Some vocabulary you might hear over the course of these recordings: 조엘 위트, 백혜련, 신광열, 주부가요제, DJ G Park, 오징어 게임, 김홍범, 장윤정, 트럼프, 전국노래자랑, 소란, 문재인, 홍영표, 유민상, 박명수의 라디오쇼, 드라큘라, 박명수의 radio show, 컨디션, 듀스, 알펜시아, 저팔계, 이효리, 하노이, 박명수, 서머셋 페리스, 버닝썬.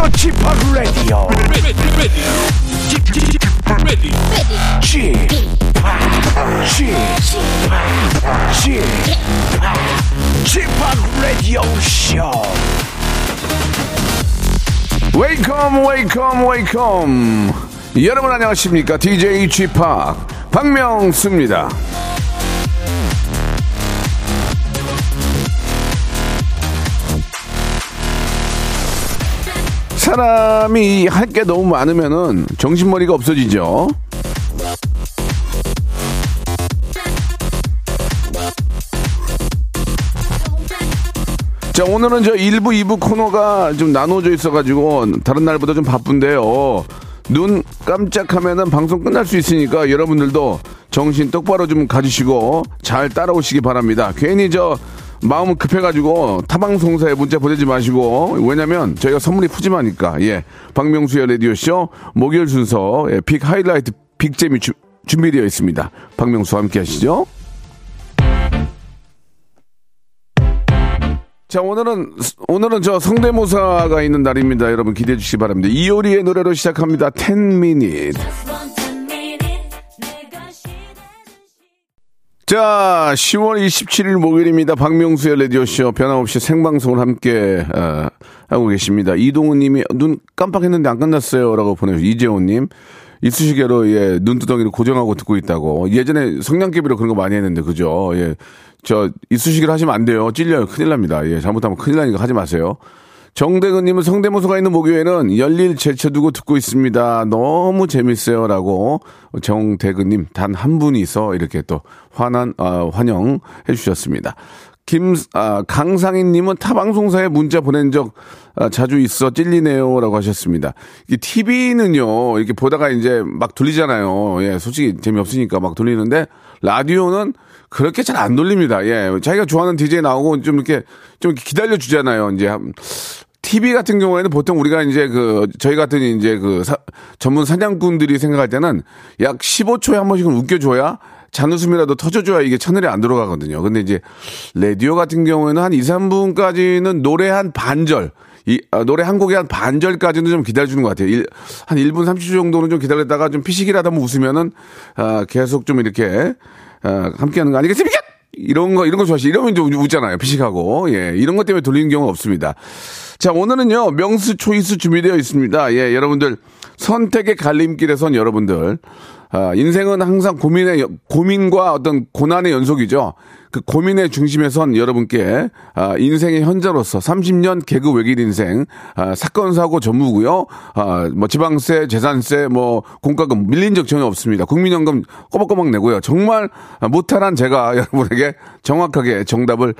나도 G Park Radio. G Park Radio Show. Welcome, welcome, welcome. 여러분 안녕하십니까? DJ G Park 박명수입니다. 사람이 할 게 너무 많으면은 정신머리가 없어지죠. 자, 오늘은 저 1부, 2부 코너가 좀 나눠져 있어가지고 다른 날보다 좀 바쁜데요. 눈 깜짝하면은 방송 끝날 수 있으니까 여러분들도 정신 똑바로 좀 가지시고 잘 따라오시기 바랍니다. 괜히 저 마음 급해가지고 타방송사에 문자 보내지 마시고, 왜냐면 저희가 선물이 푸짐하니까. 예, 박명수의 라디오쇼 목요일 순서, 예, 빅 하이라이트 빅잼이 준비되어 있습니다. 박명수와 함께 하시죠. 자, 오늘은 저 성대모사가 있는 날입니다. 여러분 기대해 주시기 바랍니다. 이효리의 노래로 시작합니다. 10 minute. 자, 10월 27일 목요일입니다. 박명수의 라디오쇼 변함없이 생방송을 함께 하고 계십니다. 이동훈 님이 눈 깜빡했는데 안 끝났어요 라고 보내주셨어요. 이재훈 님, 이쑤시개로, 예, 눈두덩이를 고정하고 듣고 있다고. 예전에 성냥개비로 그런 거 많이 했는데, 그죠? 예, 저 이쑤시개를 하시면 안 돼요. 찔려요. 큰일 납니다. 예, 잘못하면 큰일 나니까 하지 마세요. 정대근 님은 성대모사가 있는 목요일은 열일 제쳐두고 듣고 있습니다. 너무 재밌어요 라고 정대근 님 단 한 분이서 이렇게 또 환영해 주셨습니다. 강상인 님은 타 방송사에 문자 보낸 적 자주 있어 찔리네요 라고 하셨습니다. 이 TV는요, 이렇게 보다가 이제 막 돌리잖아요. 예, 솔직히 재미없으니까 막 돌리는데, 라디오는 그렇게 잘 안 돌립니다. 예, 자기가 좋아하는 DJ 나오고 좀 이렇게 기다려주잖아요. 이제 TV 같은 경우에는 보통 우리가 이제 저희 같은 이제 전문 사냥꾼들이 생각할 때는 약 15초에 한 번씩은 웃겨줘야, 잔웃음이라도 터져줘야 이게 채널에 안 들어가거든요. 근데 이제 라디오 같은 경우에는 한 2, 3분까지는 노래 한 반절, 노래 한 곡의 한 반절까지는 좀 기다려주는 것 같아요. 한 1분 30초 정도는 좀 기다렸다가 좀 피식이라도 한번 웃으면은, 계속 좀 이렇게, 함께하는 거 아니겠습니까? 이런 거 좋아하시. 이러면 좀 웃잖아요. 피식하고. 예, 이런 것 때문에 돌리는 경우는 없습니다. 자, 오늘은요, 명수 초이스 준비되어 있습니다. 예, 여러분들 선택의 갈림길에선 여러분들, 인생은 항상 고민과 어떤 고난의 연속이죠. 그 고민의 중심에선 여러분께, 인생의 현자로서 30년 개그 외길 인생, 사건 사고 전무고요. 뭐 지방세, 재산세, 뭐 공과금 밀린 적 전혀 없습니다. 국민연금 꼬박꼬박 내고요. 정말 못탈한 제가 여러분에게 정확하게 정답을,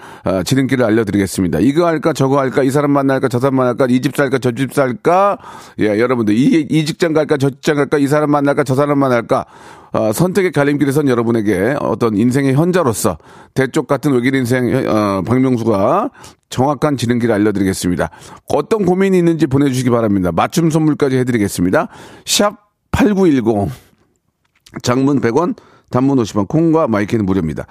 지름길을 알려드리겠습니다. 이거 할까 저거 할까, 이 사람 만날까 저 사람 만날까, 이 집 살까 저 집 살까, 예, 여러분들 이 직장 갈까 저 직장 갈까, 이 사람 만날까 저 사람 만날까, 선택의 갈림길에선 여러분에게 어떤 인생의 현자로서 대쪽 같은 외길 인생, 박명수가 정확한 지름길을 알려드리겠습니다. 어떤 고민이 있는지 보내주시기 바랍니다. 맞춤 선물까지 해드리겠습니다. 샵 8910, 장문 100원, 단문 50원, 콩과 마이키는 무료입니다.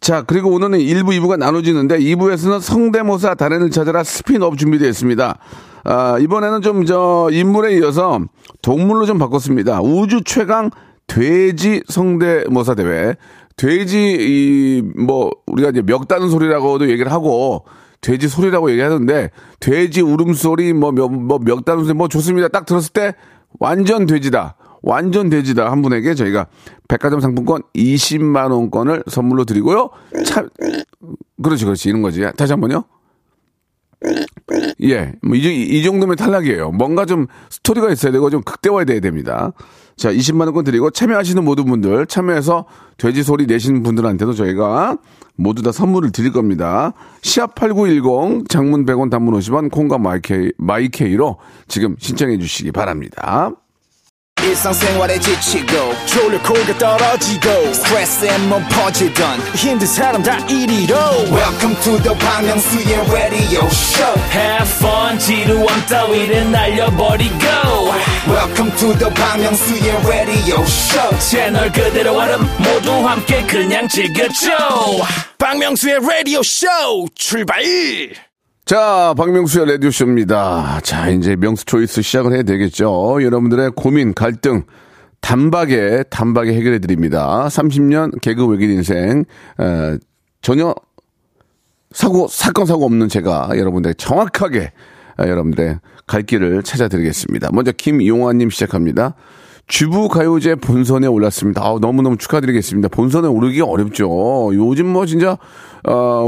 자, 그리고 오늘은 1부, 2부가 나눠지는데, 2부에서는 성대모사 달인을 찾아라 스핀업 준비되어 있습니다. 이번에는 좀 인물에 이어서 동물로 좀 바꿨습니다. 우주 최강 돼지 성대모사 대회. 돼지, 우리가 이제 멱다는 소리라고도 얘기를 하고, 돼지 소리라고 얘기하는데, 돼지 울음소리, 멱다는 소리, 좋습니다. 딱 들었을 때, 완전 돼지다. 한 분에게 저희가 백화점 상품권 20만원권을 선물로 드리고요. 그렇지. 이런 거지. 다시 한 번요. 예, 이 정도면 탈락이에요. 뭔가 좀 스토리가 있어야 되고 좀 극대화돼야 됩니다. 자, 20만원권 드리고 참여하시는 모든 분들, 참여해서 돼지 소리 내시는 분들한테도 저희가 모두 다 선물을 드릴 겁니다. 시합 8910, 장문 100원, 단문 50원, 콩과 마이케이로 지금 신청해 주시기 바랍니다. 일상생활에 지치고, 졸려 코가 떨어지고, 스트레스에 몸 퍼지던, 힘든 사람 다 이리로. Welcome to the 박명수의 radio show. Have fun, 지루함 따위를 날려버리고. Welcome to the 박명수의 radio show. 채널 그대로 와름 모두 함께 그냥 즐겨줘. 박명수의 radio show 출발! 자, 박명수의 라디오쇼입니다. 자, 이제 명수 초이스 시작을 해야 되겠죠. 여러분들의 고민, 갈등 단박에 해결해 드립니다. 30년 개그 외길 인생, 전혀 사건 사고 없는 제가 여러분들 정확하게 여러분들의 갈 길을 찾아드리겠습니다. 먼저 김용환님 시작합니다. 주부가요제 본선에 올랐습니다. 아우, 너무너무 축하드리겠습니다. 본선에 오르기가 어렵죠. 요즘 뭐 진짜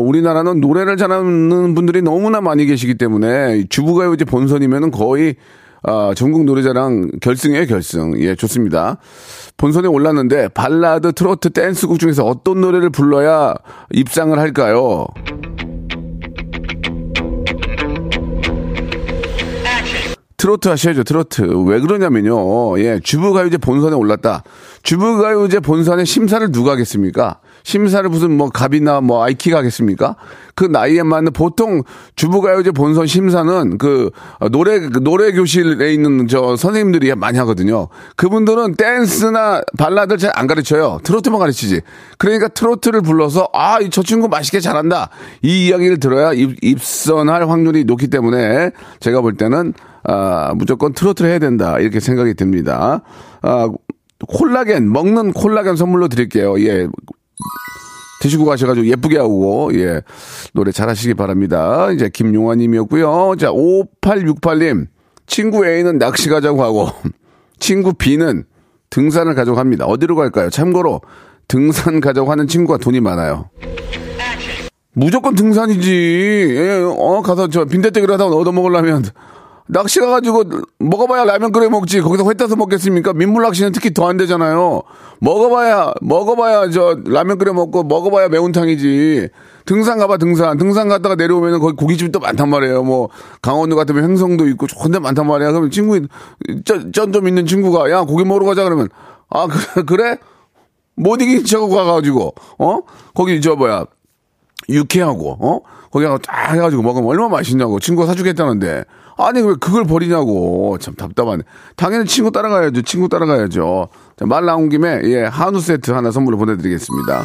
우리나라는 노래를 잘하는 분들이 너무나 많이 계시기 때문에 주부가요제 본선이면 거의 전국노래자랑 결승이에요, 결승. 예, 좋습니다. 본선에 올랐는데 발라드, 트로트, 댄스곡 중에서 어떤 노래를 불러야 입상을 할까요? 트로트 하셔야죠, 트로트. 왜 그러냐면요. 예, 주부가요제 본선에 올랐다. 주부가요제 본선에 심사를 누가 하겠습니까? 심사를 무슨 뭐 갑이나 뭐 아이키가 하겠습니까? 그 나이에 맞는 보통 주부가요제 본선 심사는 그 노래 교실에 있는 저 선생님들이 많이 하거든요. 그분들은 댄스나 발라드를 잘 안 가르쳐요. 트로트만 가르치지. 그러니까 트로트를 불러서 아, 저 친구 맛있게 잘한다. 이 이야기를 들어야 입선할 확률이 높기 때문에 제가 볼 때는 무조건 트로트를 해야 된다. 이렇게 생각이 듭니다. 콜라겐, 먹는 콜라겐 선물로 드릴게요. 예. 드시고 가셔가지고 예쁘게 하고, 예. 노래 잘 하시기 바랍니다. 이제 김용환님이었고요. 자, 5868님. 친구 A는 낚시 가자고 하고, 친구 B는 등산을 가자고 합니다. 어디로 갈까요? 참고로, 등산 가자고 하는 친구가 돈이 많아요. 무조건 등산이지. 예, 가서 저 빈대떡이라도 얻어먹으려면, 낚시 가가지고 먹어봐야 라면 끓여 먹지. 거기서 회 따서 먹겠습니까? 민물 낚시는 특히 더 안 되잖아요. 먹어봐야 저 라면 끓여 먹고 먹어봐야 매운탕이지. 등산 가봐, 등산. 등산 갔다가 내려오면은 거기 고깃집도 많단 말이에요. 뭐 강원도 같으면 횡성도 있고 좋은데 많단 말이야. 그러면 쩐 좀 있는 친구가 야 고기 먹으러 가자 그러면 아 그래? 못 이긴 척 가가지고 거기 저 뭐야 육회하고 거기 가서 쫙 해가지고 먹으면 얼마나 맛있냐고 친구가 사주겠다는데. 아니 왜 그걸 버리냐고. 참 답답하네. 당연히 친구 따라가야죠. 자, 말 나온 김에 예, 한우 세트 하나 선물로 보내드리겠습니다.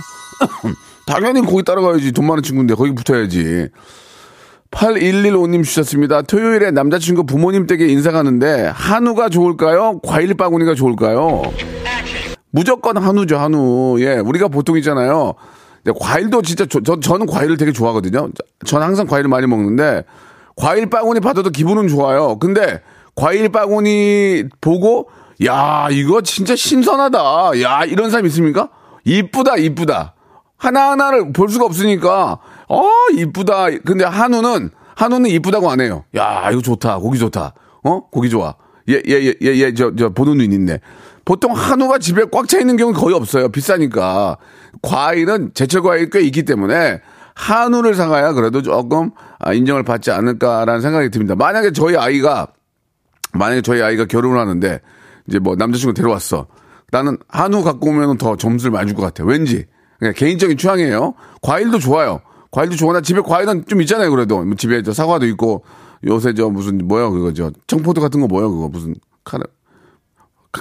당연히 거기 따라가야지. 돈 많은 친구인데 거기 붙어야지. 8115님 주셨습니다. 토요일에 남자친구 부모님 댁에 인사 가는데 한우가 좋을까요? 과일 바구니가 좋을까요? 무조건 한우죠, 한우. 예, 우리가 보통 있잖아요. 과일도 진짜 저는 과일을 되게 좋아하거든요. 저는 항상 과일을 많이 먹는데 과일 바구니 받아도 기분은 좋아요. 근데 과일 바구니 보고 야 이거 진짜 신선하다. 야 이런 사람 있습니까? 이쁘다. 하나하나를 볼 수가 없으니까 이쁘다. 근데 한우는 이쁘다고 안 해요. 야 이거 좋다. 고기 좋다. 고기 좋아. 얘 저 보는 눈 있네. 보통 한우가 집에 꽉 차 있는 경우는 거의 없어요. 비싸니까. 과일은 제철 과일 꽤 있기 때문에. 한우를 사가야 그래도 조금 인정을 받지 않을까라는 생각이 듭니다. 만약에 저희 아이가 결혼을 하는데 이제 뭐 남자친구 데려왔어. 나는 한우 갖고 오면 더 점수를 많이 줄 것 같아. 왠지 그냥 개인적인 취향이에요. 과일도 좋아요. 과일도 좋아나 집에 과일은 좀 있잖아요. 그래도 집에 저 사과도 있고 요새 저 무슨 뭐야 그거 저 청포도 같은 거 뭐야 그거 무슨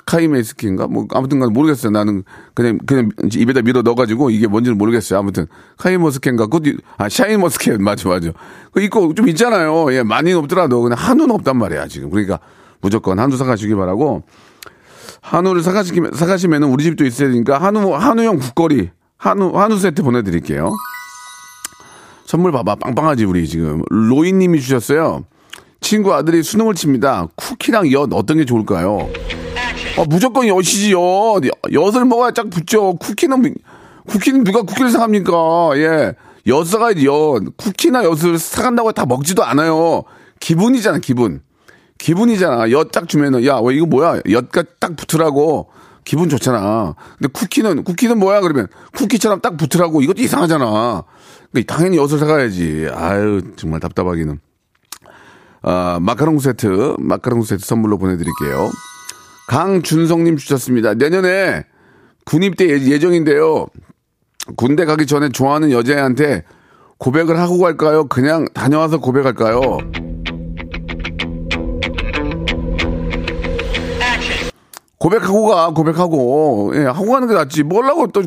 카이메이스키인가? 뭐, 아무튼간 모르겠어요. 나는 그냥 입에다 밀어 넣어가지고 이게 뭔지는 모르겠어요. 아무튼, 카이머스캔가? 샤인머스캔. 맞아. 그 있고 좀 있잖아요. 예, 많이는 없더라도 그냥 한우는 없단 말이야, 지금. 그러니까 무조건 한우 사가시기 바라고. 한우를 사가시면은 우리 집도 있어야 되니까 한우형 국거리. 한우 세트 보내드릴게요. 선물 봐봐. 빵빵하지, 우리 지금. 로이 님이 주셨어요. 친구 아들이 수능을 칩니다. 쿠키랑 엿 어떤 게 좋을까요? 무조건 엿이지, 엿. 엿을 먹어야 쫙 붙죠. 쿠키는 누가 쿠키를 사갑니까? 예. 엿 사가야지, 엿. 쿠키나 엿을 사간다고 다 먹지도 않아요. 기분이잖아, 기분. 기분이잖아. 엿 딱 주면은, 야, 이거 뭐야? 엿가 딱 붙으라고. 기분 좋잖아. 근데 쿠키는 뭐야? 그러면 쿠키처럼 딱 붙으라고. 이것도 이상하잖아. 그러니까 당연히 엿을 사가야지. 아유, 정말 답답하기는. 마카롱 세트 선물로 보내드릴게요. 강준성님 주셨습니다. 내년에 군입대 예정인데요. 군대 가기 전에 좋아하는 여자애한테 고백을 하고 갈까요? 그냥 다녀와서 고백할까요? 고백하고, 예, 하고 가는 게 낫지. 뭐라고 또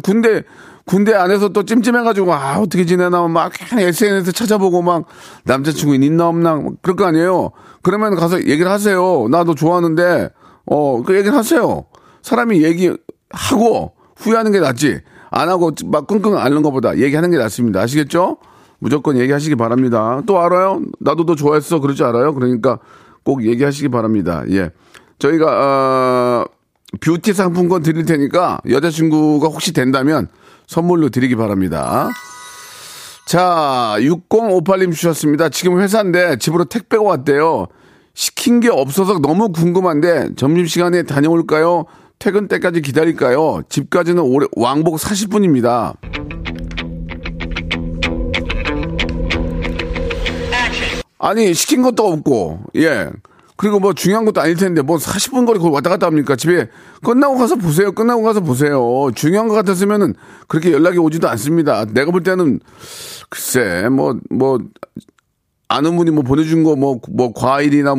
군대 안에서 또 찜찜해가지고, 아, 어떻게 지내나, 막 SNS 찾아보고, 막, 남자친구는 있나 없나, 그럴 거 아니에요. 그러면 가서 얘기를 하세요. 나 너 좋아하는데, 그 얘기를 하세요. 사람이 얘기하고, 후회하는 게 낫지. 안 하고, 막 끙끙 앓는 것보다 얘기하는 게 낫습니다. 아시겠죠? 무조건 얘기하시기 바랍니다. 또 알아요? 나도 너 좋아했어. 그럴 줄 알아요? 그러니까 꼭 얘기하시기 바랍니다. 예. 저희가, 뷰티 상품권 드릴 테니까 여자친구가 혹시 된다면 선물로 드리기 바랍니다. 자, 6058님 주셨습니다. 지금 회사인데 집으로 택배가 왔대요. 시킨 게 없어서 너무 궁금한데 점심시간에 다녀올까요? 퇴근 때까지 기다릴까요? 집까지는 왕복 40분입니다. 아니, 시킨 것도 없고, 예. 그리고 뭐 중요한 것도 아닐 텐데, 뭐 40분 거리 왔다 갔다 합니까? 집에 끝나고 가서 보세요. 중요한 것 같았으면은 그렇게 연락이 오지도 않습니다. 내가 볼 때는, 글쎄, 아는 분이 보내준 거 과일이나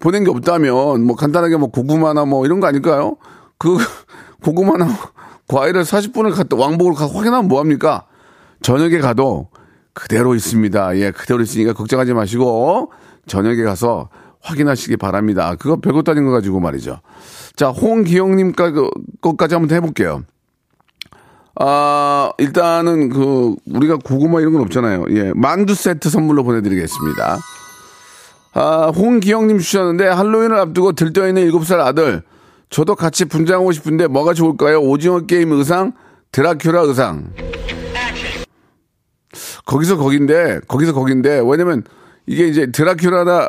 보낸 게 없다면, 간단하게 고구마나 이런 거 아닐까요? 그 고구마나 과일을 40분을 갔다 왕복으로 가서 확인하면 뭐합니까? 저녁에 가도 그대로 있습니다. 예, 그대로 있으니까 걱정하지 마시고, 저녁에 가서 확인하시기 바랍니다. 그거 별것도 아닌 거 가지고 말이죠. 자, 홍기영님 것까지 한번 해볼게요. 아, 일단은 우리가 고구마 이런 건 없잖아요. 예, 만두 세트 선물로 보내드리겠습니다. 아, 홍기영님 주셨는데, 할로윈을 앞두고 들떠있는 7살 아들. 저도 같이 분장하고 싶은데 뭐가 좋을까요? 오징어 게임 의상, 드라큘라 의상. 거기서 거긴데, 왜냐면 이게 이제 드라큘라나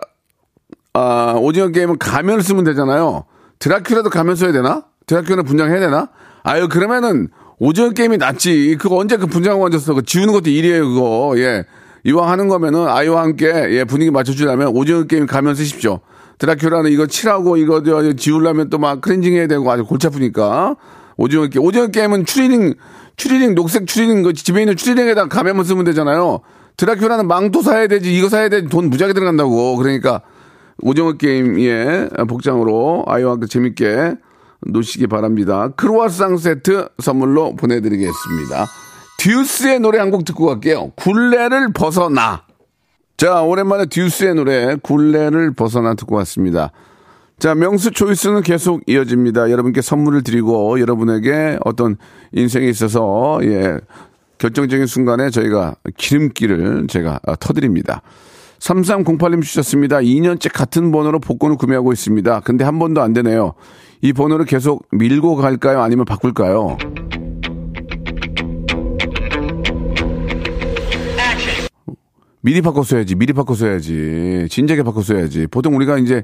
오징어 게임은 가면을 쓰면 되잖아요. 드라큘라도 가면 써야 되나? 드라큘라 분장해야 되나? 아유, 그러면은 오징어 게임이 낫지. 그거 언제 분장하고 앉았어. 그거 지우는 것도 일이에요, 그거. 예. 이왕 하는 거면은 아이와 함께, 예, 분위기 맞춰주려면 오징어 게임 가면 쓰십시오. 드라큘라는 이거 칠하고 이거 지우려면 또 막 클렌징 해야 되고 아주 골치 아프니까. 오징어 게임은 추리닝, 녹색 추리닝, 그 집에 있는 추리닝에다가 가면만 쓰면 되잖아요. 드라큘라는 망토 사야 되지, 이거 사야 되지, 돈 무지하게 들어간다고. 그러니까 오징어 게임, 예, 복장으로 아이와 함께 재밌게 노시기 바랍니다. 크로아상 세트 선물로 보내드리겠습니다. 듀스의 노래 한 곡 듣고 갈게요. 굴레를 벗어나. 자, 오랜만에 듀스의 노래 굴레를 벗어나 듣고 왔습니다. 자, 명수 초이스는 계속 이어집니다. 여러분께 선물을 드리고 여러분에게 어떤 인생에 있어서, 예, 결정적인 순간에 저희가 기름기를 제가 터드립니다. 3308님 주셨습니다. 2년째 같은 번호로 복권을 구매하고 있습니다. 근데 한 번도 안 되네요. 이 번호를 계속 밀고 갈까요? 아니면 바꿀까요? 미리 바꿔 써야지. 진작에 바꿔 써야지. 보통 우리가 이제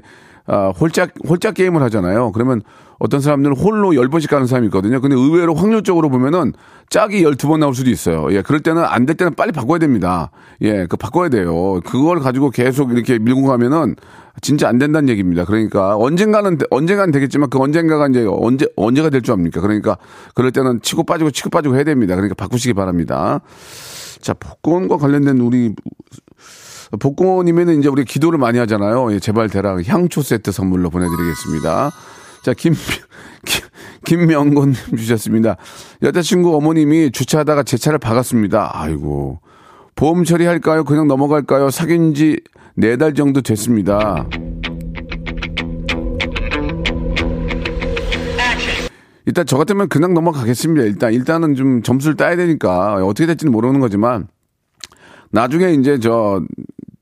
홀짝 게임을 하잖아요. 그러면 어떤 사람들은 홀로 10번씩 가는 사람이 있거든요. 근데 의외로 확률적으로 보면은 짝이 12번 나올 수도 있어요. 예, 그럴 때는 안 될 때는 빨리 바꿔야 됩니다. 예, 바꿔야 돼요. 그걸 가지고 계속 이렇게 밀고 가면은 진짜 안 된다는 얘기입니다. 그러니까 언젠가는 되겠지만 그 언젠가가 이제 언제가 될 줄 압니까? 그러니까 그럴 때는 치고 빠지고 해야 됩니다. 그러니까 바꾸시기 바랍니다. 자, 복권과 관련된 복권이면은 이제 우리 기도를 많이 하잖아요. 예, 제발 대랑 향초 세트 선물로 보내드리겠습니다. 자, 김명곤님 주셨습니다. 여자친구 어머님이 주차하다가 제 차를 박았습니다. 아이고, 보험 처리할까요? 그냥 넘어갈까요? 사귄 지 4달 정도 됐습니다. 일단 저 같으면 그냥 넘어가겠습니다. 일단은 좀 점수를 따야 되니까 어떻게 될지는 모르는 거지만 나중에 이제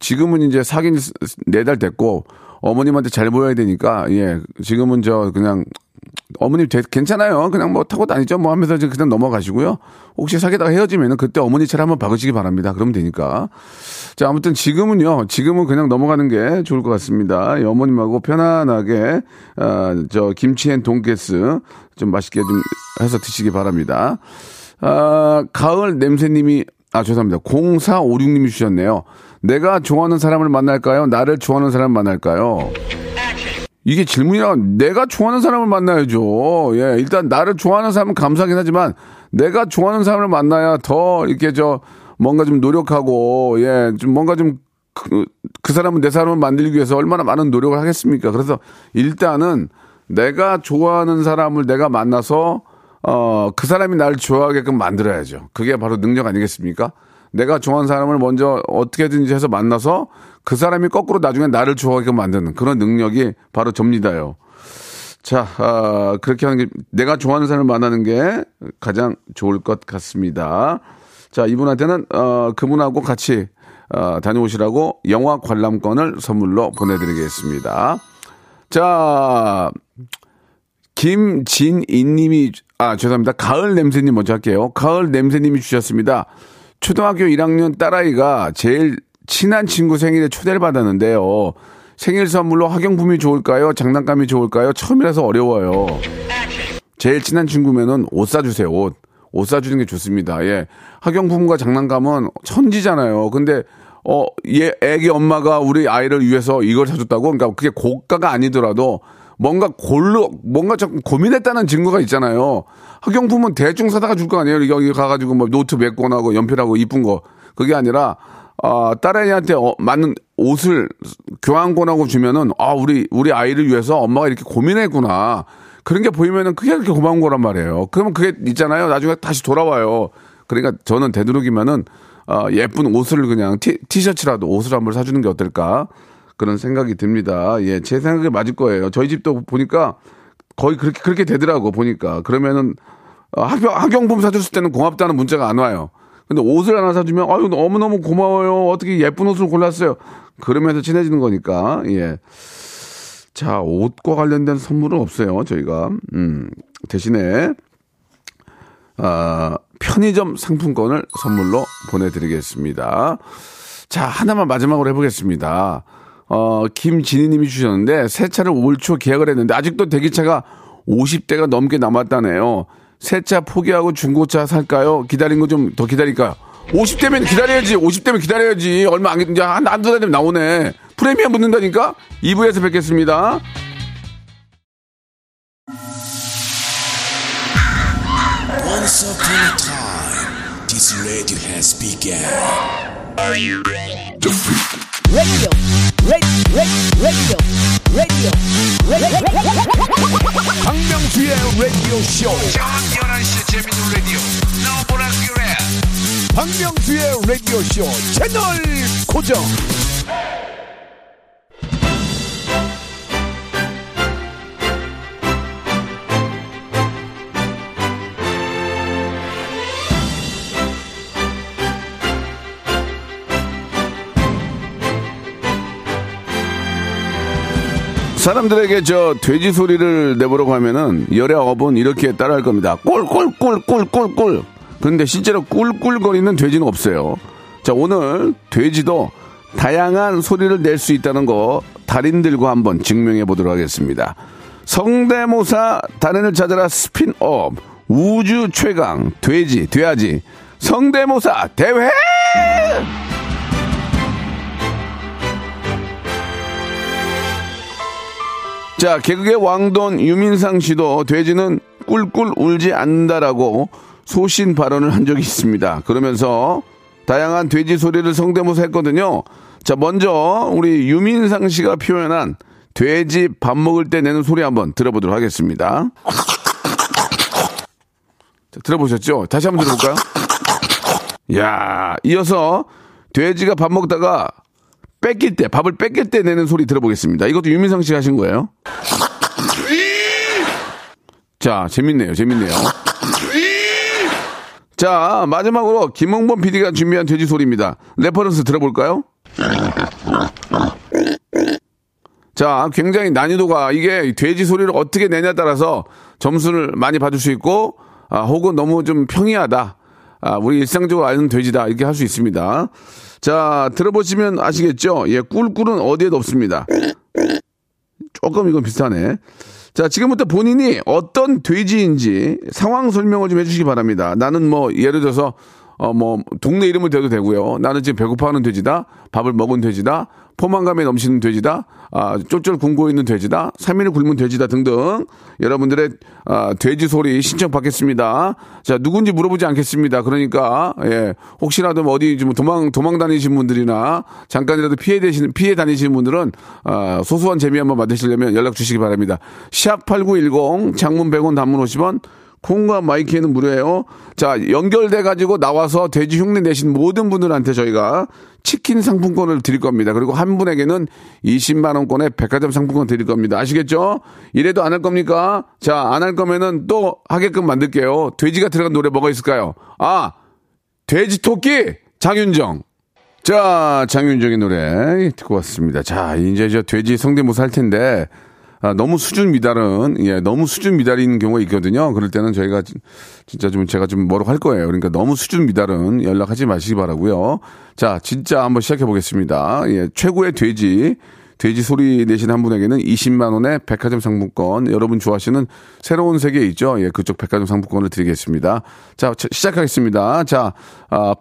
지금은 이제 사귄 4달 됐고 어머님한테 잘 보여야 되니까, 예, 지금은 그냥 어머님 괜찮아요. 그냥 타고 다니죠. 하면서 그냥 넘어가시고요. 혹시 사귀다가 헤어지면은 그때 어머니 차를 한번 박으시기 바랍니다. 그러면 되니까. 자, 아무튼 지금은 그냥 넘어가는 게 좋을 것 같습니다. 어머님하고 편안하게, 김치엔 돈가스 좀 맛있게 좀 해서 드시기 바랍니다. 아, 가을 냄새님이, 죄송합니다. 0456님이 주셨네요. 내가 좋아하는 사람을 만날까요? 나를 좋아하는 사람을 만날까요? 이게 질문이라 내가 좋아하는 사람을 만나야죠. 예, 일단 나를 좋아하는 사람은 감사하긴 하지만 내가 좋아하는 사람을 만나야 더 이렇게 뭔가 좀 노력하고, 예, 좀 뭔가 좀 그 사람을 내 사람을 만들기 위해서 얼마나 많은 노력을 하겠습니까? 그래서 일단은 내가 좋아하는 사람을 내가 만나서 그 사람이 나를 좋아하게끔 만들어야죠. 그게 바로 능력 아니겠습니까? 내가 좋아하는 사람을 먼저 어떻게든지 해서 만나서 그 사람이 거꾸로 나중에 나를 좋아하게끔 만드는 그런 능력이 바로 접니다요. 자, 그렇게 하는 게 내가 좋아하는 사람을 만나는 게 가장 좋을 것 같습니다. 자, 이분한테는 그분하고 같이 다녀오시라고 영화 관람권을 선물로 보내드리겠습니다. 자, 김진이님이 죄송합니다. 가을 냄새님 먼저 할게요. 가을 냄새님이 주셨습니다. 초등학교 1학년 딸아이가 제일 친한 친구 생일에 초대를 받았는데요. 생일 선물로 학용품이 좋을까요? 장난감이 좋을까요? 처음이라서 어려워요. 제일 친한 친구면은 옷 사주세요. 옷 사주는 게 좋습니다. 예. 학용품과 장난감은 천지잖아요. 근데, 얘 애기 엄마가 우리 아이를 위해서 이걸 사줬다고? 그러니까 그게 고가가 아니더라도 뭔가 조금 고민했다는 증거가 있잖아요. 학용품은 대충 사다가 줄 거 아니에요. 여기 가가지고 뭐 노트 몇 권하고 연필하고 이쁜 거. 그게 아니라, 딸애한테 맞는 옷을 교환권하고 주면은, 우리 아이를 위해서 엄마가 이렇게 고민했구나. 그런 게 보이면은 그게 그렇게 고마운 거란 말이에요. 그러면 그게 있잖아요. 나중에 다시 돌아와요. 그러니까 저는 되도록이면은, 예쁜 옷을 그냥 티셔츠라도 옷을 한번 사주는 게 어떨까. 그런 생각이 듭니다. 예, 제 생각에 맞을 거예요. 저희 집도 보니까 거의 그렇게 되더라고, 보니까. 그러면은, 학용품 사줬을 때는 고맙다는 문자가 안 와요. 근데 옷을 하나 사주면, 아유, 너무너무 고마워요. 어떻게 예쁜 옷을 골랐어요. 그러면서 친해지는 거니까, 예. 자, 옷과 관련된 선물은 없어요, 저희가. 대신에, 편의점 상품권을 선물로 보내드리겠습니다. 자, 하나만 마지막으로 해보겠습니다. 김진희님이 주셨는데, 새 차를 올 초 계약을 했는데, 아직도 대기차가 50대가 넘게 남았다네요. 새 차 포기하고 중고차 살까요? 기다린 거 좀 더 기다릴까요? 50대면 기다려야지. 50대면 기다려야지. 얼마 안, 이제 한두 달 되면 나오네. 프리미엄 붙는다니까? 2부에서 뵙겠습니다. Once upon a time, this radio has begun. Are you ready? The freak. Radio, radio, radio, radio. 박명수의 라디오 쇼. 저녁 11시 재밌는 라디오. No more 그래. 박명수의 라디오쇼 채널 고정. 사람들에게 저 돼지 소리를 내보라고 하면은 열애업은 이렇게 따라할 겁니다. 꿀꿀꿀꿀꿀꿀. 근데 실제로 꿀꿀거리는 돼지는 없어요. 자, 오늘 돼지도 다양한 소리를 낼 수 있다는 거 달인들과 한번 증명해 보도록 하겠습니다. 성대모사 달인을 찾아라 스핀업 우주 최강 돼지 돼야지 성대모사 대회. 자, 개그의 왕돈 유민상 씨도 돼지는 꿀꿀 울지 않는다라고 소신 발언을 한 적이 있습니다. 그러면서 다양한 돼지 소리를 성대모사 했거든요. 자, 먼저 우리 유민상 씨가 표현한 돼지 밥 먹을 때 내는 소리 한번 들어보도록 하겠습니다. 자, 들어보셨죠? 다시 한번 들어볼까요? 야, 이어서 돼지가 밥 먹다가 밥을 뺏길 때 내는 소리 들어보겠습니다. 이것도 유민상 씨가 하신 거예요. 자, 재밌네요. 자, 마지막으로 김홍범 PD가 준비한 돼지 소리입니다. 레퍼런스 들어볼까요? 자, 굉장히 난이도가 이게 돼지 소리를 어떻게 내냐에 따라서 점수를 많이 받을 수 있고, 혹은 너무 좀 평이하다. 우리 일상적으로 아는 돼지다. 이렇게 할 수 있습니다. 자, 들어보시면 아시겠죠? 예, 꿀꿀은 어디에도 없습니다. 조금 이건 비슷하네. 자, 지금부터 본인이 어떤 돼지인지 상황 설명을 좀 해주시기 바랍니다. 나는 예를 들어서 뭐 동네 이름을 대도 되고요. 나는 지금 배고파하는 돼지다. 밥을 먹은 돼지다. 포만감에 넘치는 돼지다. 쫄쫄 굶고 있는 돼지다. 3일을 굶은 돼지다 등등. 여러분들의 돼지 소리 신청 받겠습니다. 자, 누군지 물어보지 않겠습니다. 그러니까 예, 혹시라도 어디 좀 도망 다니신 분들이나 잠깐이라도 피해 다니시는 분들은 소소한 재미 한번 받으시려면 연락 주시기 바랍니다. 샵 8910 장문 100원 단문 50원 콩과 마이키에는 무료예요. 자, 연결돼가지고 나와서 돼지 흉내 내신 모든 분들한테 저희가 치킨 상품권을 드릴 겁니다. 그리고 한 분에게는 20만원권의 백화점 상품권 드릴 겁니다. 아시겠죠? 이래도 안 할 겁니까? 자, 안 할 거면은 또 하게끔 만들게요. 돼지가 들어간 노래 뭐가 있을까요? 아, 돼지 토끼! 장윤정. 자, 장윤정의 노래 듣고 왔습니다. 자, 이제 저 돼지 성대모사 할 텐데, 너무 수준 미달은, 예, 너무 수준 미달인 경우가 있거든요. 그럴 때는 저희가 진짜 좀 제가 좀 뭐라고 할 거예요. 그러니까 너무 수준 미달은 연락하지 마시기 바라고요. 자, 진짜 한번 시작해 보겠습니다. 예, 최고의 돼지 소리 내신 한 분에게는 20만 원의 백화점 상품권, 여러분 좋아하시는 새로운 세계 있죠. 예, 그쪽 백화점 상품권을 드리겠습니다. 자, 시작하겠습니다. 자,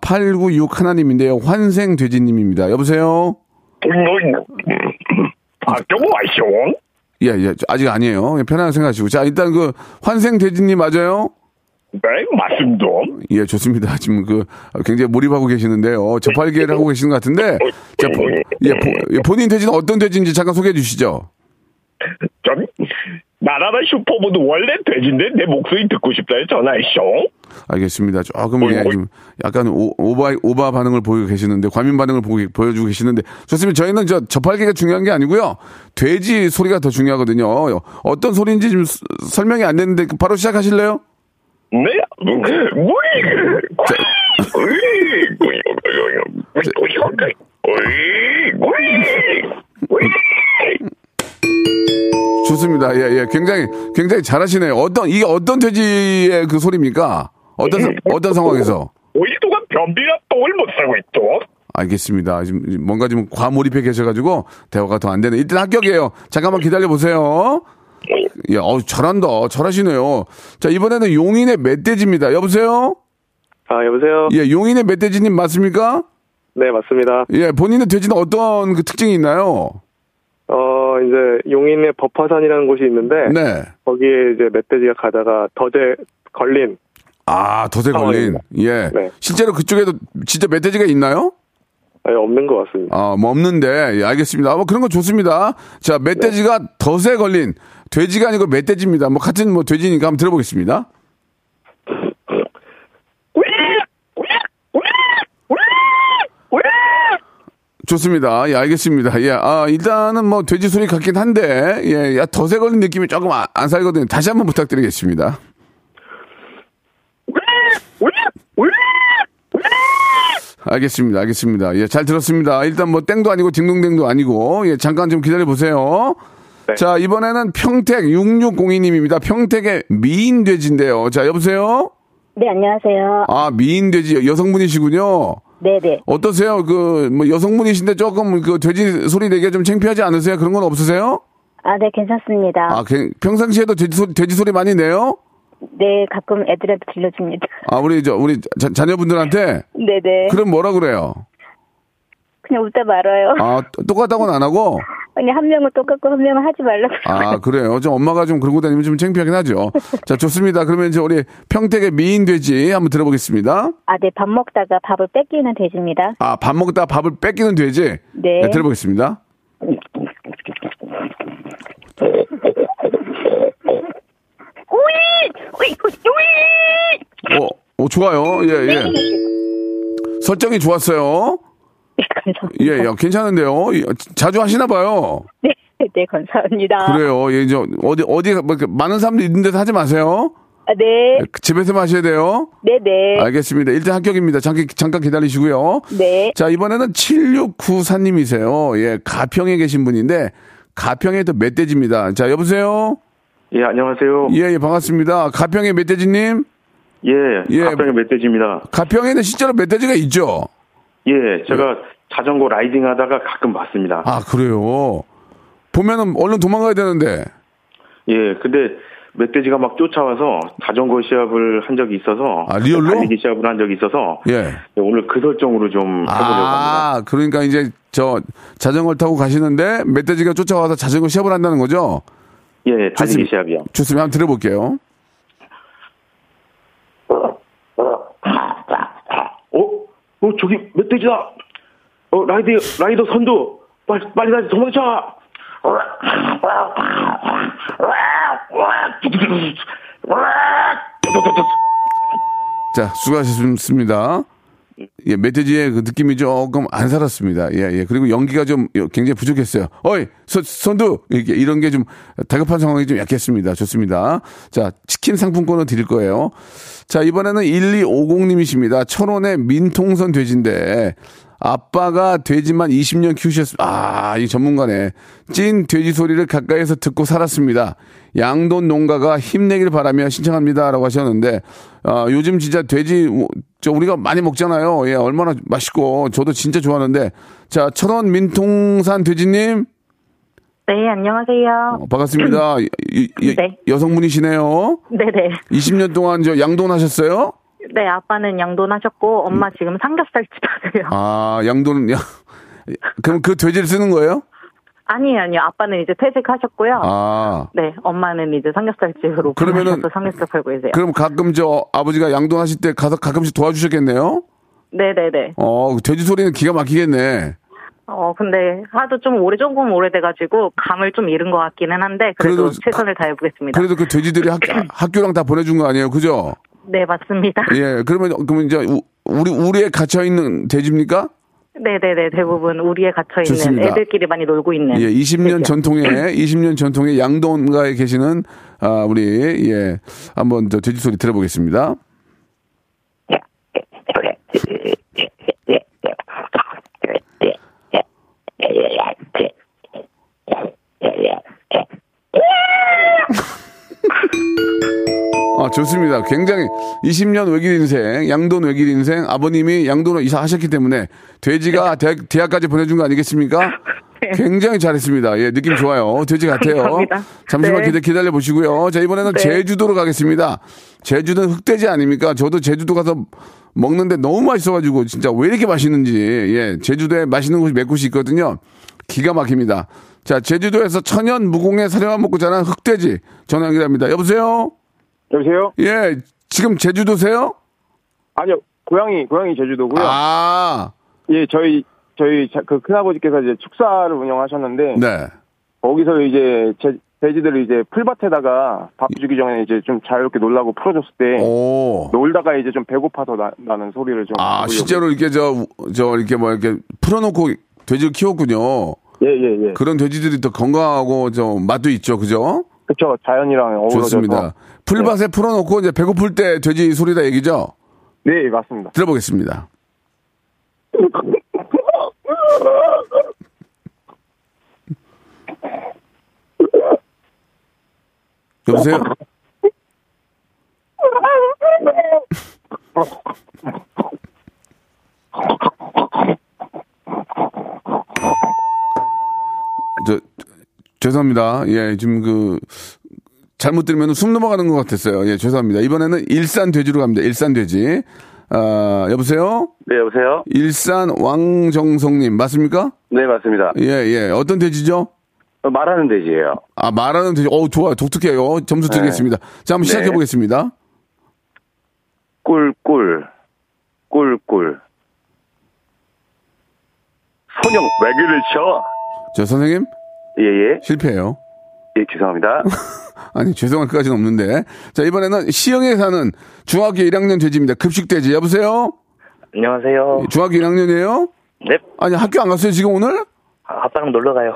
896 하나님인데요. 환생 돼지님입니다. 여보세요. 아, 저거 아시오? 예, 아직 아니에요. 편안하게 생각하시고. 자, 일단 환생 돼지님 맞아요? 네, 맞습니다. 예, 좋습니다. 지금 굉장히 몰입하고 계시는데요. 저팔계를 하고 계시는 것 같은데. 자, 본인 돼지는 어떤 돼지인지 잠깐 소개해 주시죠. 전, 나라라 슈퍼보드 원래 돼지인데 내 목소리 듣고 싶다 해서 전화했쇼. 알겠습니다. 조금 약간 오바 반응을 보이고 계시는데, 과민 반응을 보여주고 계시는데, 좋습니다. 저희는 저팔계가 중요한 게 아니고요. 돼지 소리가 더 중요하거든요. 어떤 소리인지 지금 설명이 안 됐는데 바로 시작하실래요? 네. 좋습니다. 예. 굉장히 잘하시네요. 이게 어떤 돼지의 그 소리입니까? 어떤 상황에서? 오일도가 변비가 똥을 못 살고 있죠. 알겠습니다. 지금 뭔가 좀 과몰입해 계셔가지고 대화가 더 안 되네. 일단 합격이에요. 잠깐만 기다려 보세요. 예, 잘한다. 잘하시네요. 자, 이번에는 용인의 멧돼지입니다. 여보세요. 아, 여보세요. 예, 용인의 멧돼지님 맞습니까? 네, 맞습니다. 예, 본인의 돼지는 어떤 그 특징이 있나요? 이제 용인의 법화산이라는 곳이 있는데, 네, 거기에 이제 멧돼지가 가다가 덫에 걸린. 예. 네. 실제로 그쪽에도 진짜 멧돼지가 있나요? 아니, 없는 것 같습니다. 없는데, 예, 알겠습니다. 그런 건 좋습니다. 자, 멧돼지가 네, 덫에 걸린, 돼지가 아니고 멧돼지입니다. 같은 돼지니까 한번 들어보겠습니다. 좋습니다. 예, 알겠습니다. 예, 일단은 돼지 소리 같긴 한데, 예, 덫에 걸린 느낌이 조금 안 살거든요. 다시 한번 부탁드리겠습니다. 알겠습니다. 예, 잘 들었습니다. 일단 땡도 아니고 딩동댕도 아니고, 예, 잠깐 좀 기다려보세요. 네. 자, 이번에는 평택 6602님입니다. 평택의 미인 돼지인데요. 자, 여보세요? 네, 안녕하세요. 아, 미인 돼지 여성분이시군요. 네네. 어떠세요? 여성분이신데 조금 돼지 소리 내기가 좀 창피하지 않으세요? 그런 건 없으세요? 아, 네, 괜찮습니다. 아, 평상시에도 돼지 소리 많이 내요? 네, 가끔 애들한테 들려줍니다. 아, 우리 자녀분들한테? 네네. 그럼 뭐라 그래요? 그냥 웃다 말아요. 아, 똑같다고는 안 하고? 아니, 한 명은 똑같고 한 명은 하지 말라고. 아, 그래요? 엄마가 좀 그러고 다니면 좀 창피하긴 하죠. 자, 좋습니다. 그러면 이제 우리 평택의 미인 돼지 한번 들어보겠습니다. 아, 네, 밥 먹다가 밥을 뺏기는 돼지입니다. 아, 밥 먹다가 밥을 뺏기는 돼지? 네. 네, 들어보겠습니다. 오이! 좋아요. 예. 설정이 좋았어요. 네, 감사합니다. 예, 괜찮은데요. 자주 하시나 봐요. 네, 감사합니다. 그래요. 예, 이제 어디 많은 사람들 있는 데서 하지 마세요. 아, 네. 집에서만 하셔야 돼요. 네. 알겠습니다. 일단 합격입니다. 잠깐 기다리시고요. 네. 자, 이번에는 7694님이세요. 예, 가평에 계신 분인데 가평에 또 멧돼지입니다. 자, 여보세요. 예, 안녕하세요. 예, 반갑습니다. 가평의 멧돼지님. 예, 가평의 멧돼지입니다. 가평에는 실제로 멧돼지가 있죠? 예, 제가 자전거 라이딩 하다가 가끔 봤습니다. 아, 그래요? 보면은 얼른 도망가야 되는데. 예, 근데 멧돼지가 막 쫓아와서 자전거 시합을 한 적이 있어서. 아, 리얼로? 달리기 시합을 한 적이 있어서. 예. 오늘 그 설정으로 좀 해보려고 합니다. 아, 그러니까 이제 저 자전거를 타고 가시는데 멧돼지가 쫓아와서 자전거 시합을 한다는 거죠? 예, 달리기 시합이요. 좋습니다. 한번 들어볼게요. 저기 멧돼지다. 라이더 선두. 빨리 다시 도망쳐. 자, 수고하셨습니다. 예, 멧돼지의 그 느낌이 조금 안 살았습니다. 예, 예. 그리고 연기가 좀 굉장히 부족했어요. 어이, 선두! 이렇게, 이런 게 좀 다급한 상황이 좀 약했습니다. 좋습니다. 자, 치킨 상품권을 드릴 거예요. 자, 이번에는 1250님이십니다. 1,000원의 민통선 돼지인데, 아빠가 돼지만 20년 키우셨습니다. 아, 이 전문가네. 찐 돼지 소리를 가까이에서 듣고 살았습니다. 양돈 농가가 힘내길 바라며 신청합니다. 라고 하셨는데, 요즘 진짜 돼지, 우리가 많이 먹잖아요. 예, 얼마나 맛있고, 저도 진짜 좋아하는데. 자, 천원 민통산 돼지님. 네, 안녕하세요. 반갑습니다. 네. 여성분이시네요. 네네. 20년 동안 저 양돈 하셨어요? 네, 아빠는 양돈 하셨고, 엄마 지금 삼겹살 집 하세요. 아, 양돈은, 그럼 그 돼지를 쓰는 거예요? 아니요. 아빠는 이제 퇴직하셨고요. 아. 네, 엄마는 이제 삼겹살 집으로. 그러면은. 삼겹살 팔고 계세요. 그럼 가끔 저 아버지가 양돈 하실 때 가서 가끔씩 도와주셨겠네요? 네네네. 돼지 소리는 기가 막히겠네. 근데 하도 좀 조금 오래돼가지고 감을 좀 잃은 것 같기는 한데, 그래도 최선을 다해보겠습니다. 그래도 그 돼지들이 학교랑 다 보내준 거 아니에요? 그죠? 네, 맞습니다. 예, 그러면 이제 우리에 갇혀 있는 돼지입니까? 네, 대부분 우리에 갇혀 있는 애들끼리 많이 놀고 있는. 예, 20년 전통의 양동가에 계시는 우리 한번 저 돼지 소리 들어보겠습니다. 아, 좋습니다. 굉장히 20년 외길 인생, 양돈 외길 인생, 아버님이 양돈으로 이사하셨기 때문에 돼지가 대학까지 보내준 거 아니겠습니까? 네. 굉장히 잘했습니다. 예, 느낌 좋아요. 돼지 같아요. 감사합니다. 잠시만 네. 기다려 보시고요. 자, 이번에는 네. 제주도로 가겠습니다. 제주도는 흑돼지 아닙니까? 저도 제주도 가서 먹는데 너무 맛있어가지고 진짜 왜 이렇게 맛있는지. 예, 제주도에 맛있는 곳이 몇 곳이 있거든요. 기가 막힙니다. 자, 제주도에서 천연 무공해 사료만 먹고 자란 흑돼지 전화 연결합니다. 여보세요? 예, 지금 제주도세요? 아니요, 고향이 제주도고요. 아, 예, 저희 그 큰아버지께서 이제 축사를 운영하셨는데, 네, 거기서 이제 돼지들을 이제 풀밭에다가 밥 주기 전에 이제 좀 자유롭게 놀라고 풀어줬을 때, 오, 놀다가 이제 좀 배고파서 나는 소리를 좀, 아, 보려고. 실제로 이렇게 이렇게 이렇게 풀어놓고 돼지를 키웠군요. 예. 그런 돼지들이 더 건강하고 저 맛도 있죠, 그죠? 그렇죠, 자연이랑 어우러져서. 좋습니다. 풀밭에 네. 풀어놓고 이제 배고플 때 돼지 소리다 얘기죠? 네, 맞습니다. 들어보겠습니다. 여보세요? 죄송합니다. 예, 지금 잘못 들으면 숨 넘어가는 것 같았어요. 예, 죄송합니다. 이번에는 일산 돼지로 갑니다. 일산 돼지. 여보세요? 네, 여보세요? 일산 왕정성님, 맞습니까? 네, 맞습니다. 예. 어떤 돼지죠? 말하는 돼지예요. 아, 말하는 돼지. 좋아요. 독특해요. 점수 드리겠습니다. 네. 자, 한번 시작해보겠습니다. 꿀꿀. 소년, 왜 그를 쳐? 저 선생님? 예. 실패해요. 예, 죄송합니다. 아니, 죄송할 것까지는 없는데. 자, 이번에는 시흥에 사는 중학교 1학년 돼지입니다. 급식돼지. 여보세요? 안녕하세요. 중학교 1학년이에요? 네. 아니, 학교 안 갔어요, 지금 오늘? 아빠랑 놀러 가요.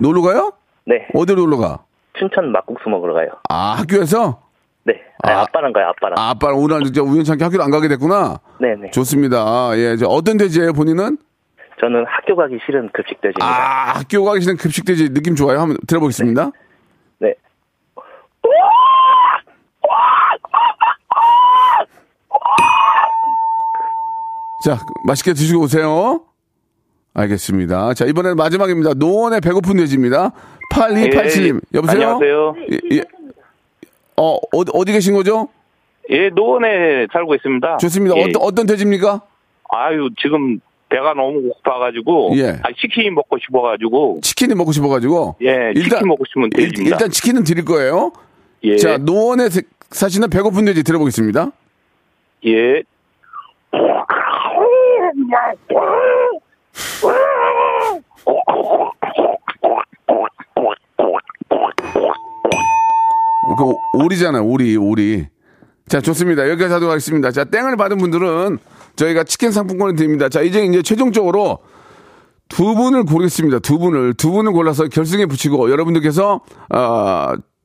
놀러 가요? 네. 어디로 놀러 가? 춘천 막국수 먹으러 가요. 아, 학교에서? 네. 아니, 아빠랑 가요, 아빠랑. 아, 아빠랑 오늘 진짜 우연찮게 학교를 안 가게 됐구나? 네네. 좋습니다. 예, 이제 어떤 돼지예요, 본인은? 저는 학교 가기 싫은 급식돼지입니다. 아, 학교 가기 싫은 급식돼지 느낌 좋아요. 한번 들어보겠습니다. 네. 자, 맛있게 드시고 오세요. 알겠습니다. 자, 이번엔 마지막입니다. 노원의 배고픈 돼지입니다. 8287님. 여보세요? 안녕하세요. 예. 어디 계신 거죠? 예, 노원에 살고 있습니다. 좋습니다. 예. 어떤 돼지입니까? 아유, 지금 배가 너무 고파가지고. 예. 아, 치킨이 먹고 싶어가지고. 치킨이 먹고 싶어가지고? 예, 치킨 먹고 싶으면 돼지입니다. 일단 치킨은 드릴 거예요. 예. 자, 노원에 사시는 배고픈 돼지 들어보겠습니다. 예. 그 오리잖아요, 오리. 자, 좋습니다. 여기까지 하도록 하겠습니다. 자, 땡을 받은 분들은 저희가 치킨 상품권을 드립니다. 자, 이제 최종적으로 두 분을 고르겠습니다. 두 분을 골라서 결승에 붙이고 여러분들께서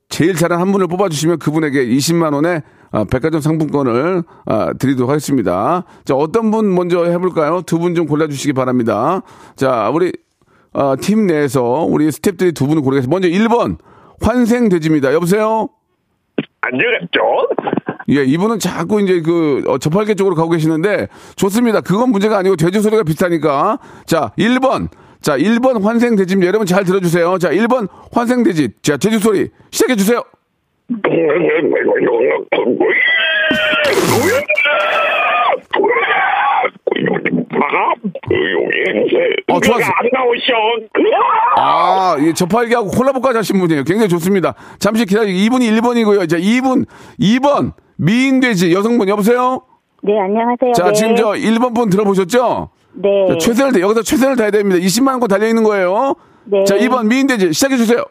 제일 잘한 한 분을 뽑아주시면 그분에게 20만원의 백화점 상품권을 드리도록 하겠습니다. 자, 어떤 분 먼저 해볼까요? 두 분 좀 골라주시기 바랍니다. 자, 우리 팀 내에서 우리 스태프들이 두 분을 고르겠습니다. 먼저 1번 환생돼지입니다. 여보세요? 안녕하세요. 예, 이분은 자꾸 이제 저팔계 쪽으로 가고 계시는데, 좋습니다. 그건 문제가 아니고, 돼지 소리가 비슷하니까. 자, 1번. 자, 1번 환생돼지입니다. 여러분 잘 들어주세요. 자, 1번 환생돼지. 자, 돼지 소리 시작해주세요. 좋았어. 아, 예, 저팔계하고 콜라보까지 하신 분이에요. 굉장히 좋습니다. 잠시 기다리세요. 이분이 1번이고요. 자, 2번. 미인돼지 여성분, 여보세요? 네, 안녕하세요. 자, 네. 지금 1번 분 들어보셨죠? 네. 자, 여기서 최선을 다해야 됩니다. 20만원 거 달려있는 거예요. 네. 자, 2번 미인돼지 시작해주세요.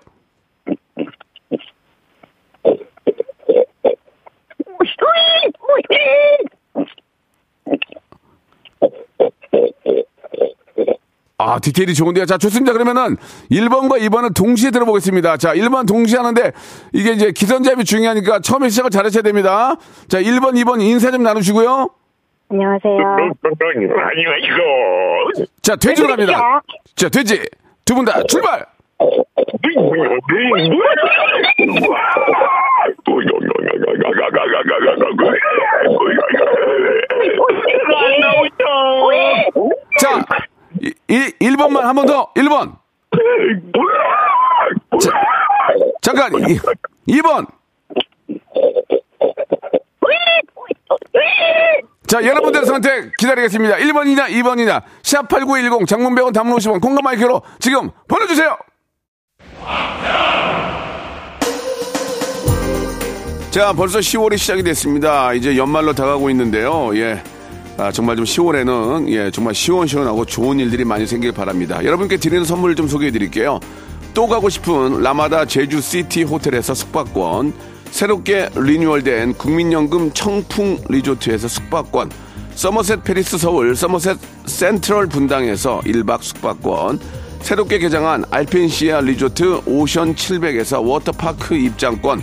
아, 디테일이 좋은데요. 자, 좋습니다. 그러면은 1번과 2번을 동시에 들어보겠습니다. 자, 1번 동시에 하는데 이게 이제 기선제압이 중요하니까 처음에 시작을 잘하셔야 됩니다. 자, 1번, 2번 인사 좀 나누시고요. 안녕하세요. 안녕하세요. 자, 돼지로 갑니다. 자, 돼지. 두 분 다 출발. 자, 1번만 한 번 더. 1번. 자, 잠깐. 2번. 자, 여러분들의 선택 기다리겠습니다. 1번이냐 2번이냐. 샷8910 장문 100원 단문 50원 콩과 마이크로 지금 보내주세요. 자, 벌써 10월이 시작이 됐습니다. 이제 연말로 다가오고 있는데요. 예. 정말 좀 10월에는 정말 시원시원하고 좋은 일들이 많이 생길 바랍니다. 여러분께 드리는 선물을 좀 소개해드릴게요. 또 가고 싶은 라마다 제주시티 호텔에서 숙박권, 새롭게 리뉴얼된 국민연금 청풍 리조트에서 숙박권, 서머셋 페리스 서울 서머셋 센트럴 분당에서 1박 숙박권, 새롭게 개장한 알펜시아 리조트 오션 700에서 워터파크 입장권,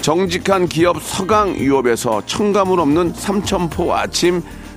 정직한 기업 서강유업에서 첨가물 없는 삼천포 아침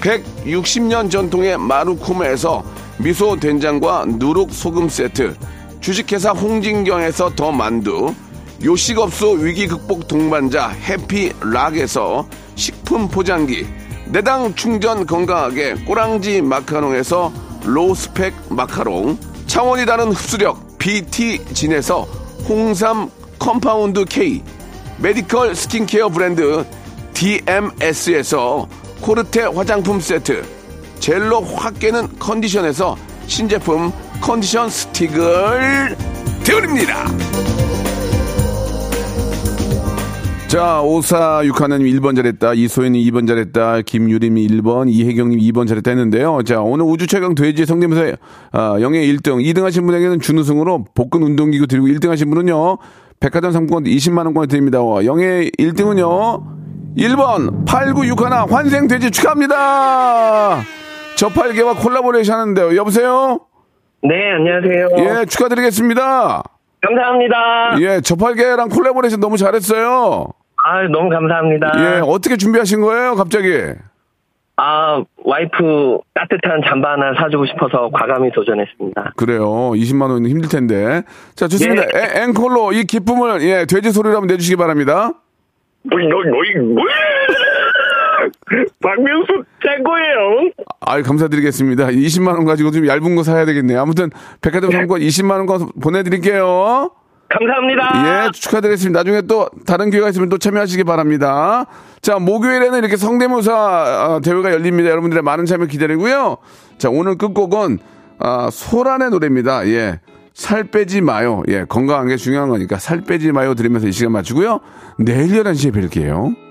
160년 전통의 마루코메에서 미소 된장과 누룩 소금 세트, 주식회사 홍진경에서 더 만두, 요식업소 위기 극복 동반자 해피락에서 식품 포장기, 내당 충전 건강하게 꼬랑지 마카롱에서 로스펙 마카롱, 차원이 다른 흡수력 BT진에서 홍삼 컴파운드 K, 메디컬 스킨케어 브랜드 DMS에서 코르테 화장품 세트, 젤로 확 깨는 컨디션에서 신제품 컨디션 스틱을 드립니다. 자, 5461님 1번 잘했다, 이소연님 2번 잘했다, 김유림이 1번, 이혜경님 2번 잘했다 했는데요. 자, 오늘 우주 최강 돼지 성대모사 영예 1등, 2등 하신 분에게는 준우승으로 복근 운동기구 드리고 1등 하신 분은요, 백화점 상품권 20만원권을 드립니다. 영예 1등은요, 1번 8961 환생돼지 축하합니다. 저팔계와 콜라보레이션 하는데요. 여보세요? 네, 안녕하세요. 예, 축하드리겠습니다. 감사합니다. 예, 저팔계랑 콜라보레이션 너무 잘했어요. 아, 너무 감사합니다. 예, 어떻게 준비하신 거예요, 갑자기? 아, 와이프 따뜻한 잠바 하나 사주고 싶어서 과감히 도전했습니다. 그래요. 20만 원은 힘들 텐데. 자, 좋습니다. 예. 앵콜로 이 기쁨을, 예, 돼지 소리로 한번 내주시기 바랍니다. 박명수 최고예요. 아유, 감사드리겠습니다. 20만 원 가지고 좀 얇은 거 사야 되겠네요. 아무튼 백화점 상품권 20만 원 보내드릴게요. 감사합니다. 예, 축하드리겠습니다. 나중에 또 다른 기회가 있으면 또 참여하시기 바랍니다. 자, 목요일에는 이렇게 성대모사 대회가 열립니다. 여러분들의 많은 참여 기다리고요. 자, 오늘 끝곡은 소란의 노래입니다. 예, 살 빼지 마요. 예, 건강한 게 중요한 거니까 살 빼지 마요 들으면서 이 시간 마치고요. 내일 11시에 뵐게요.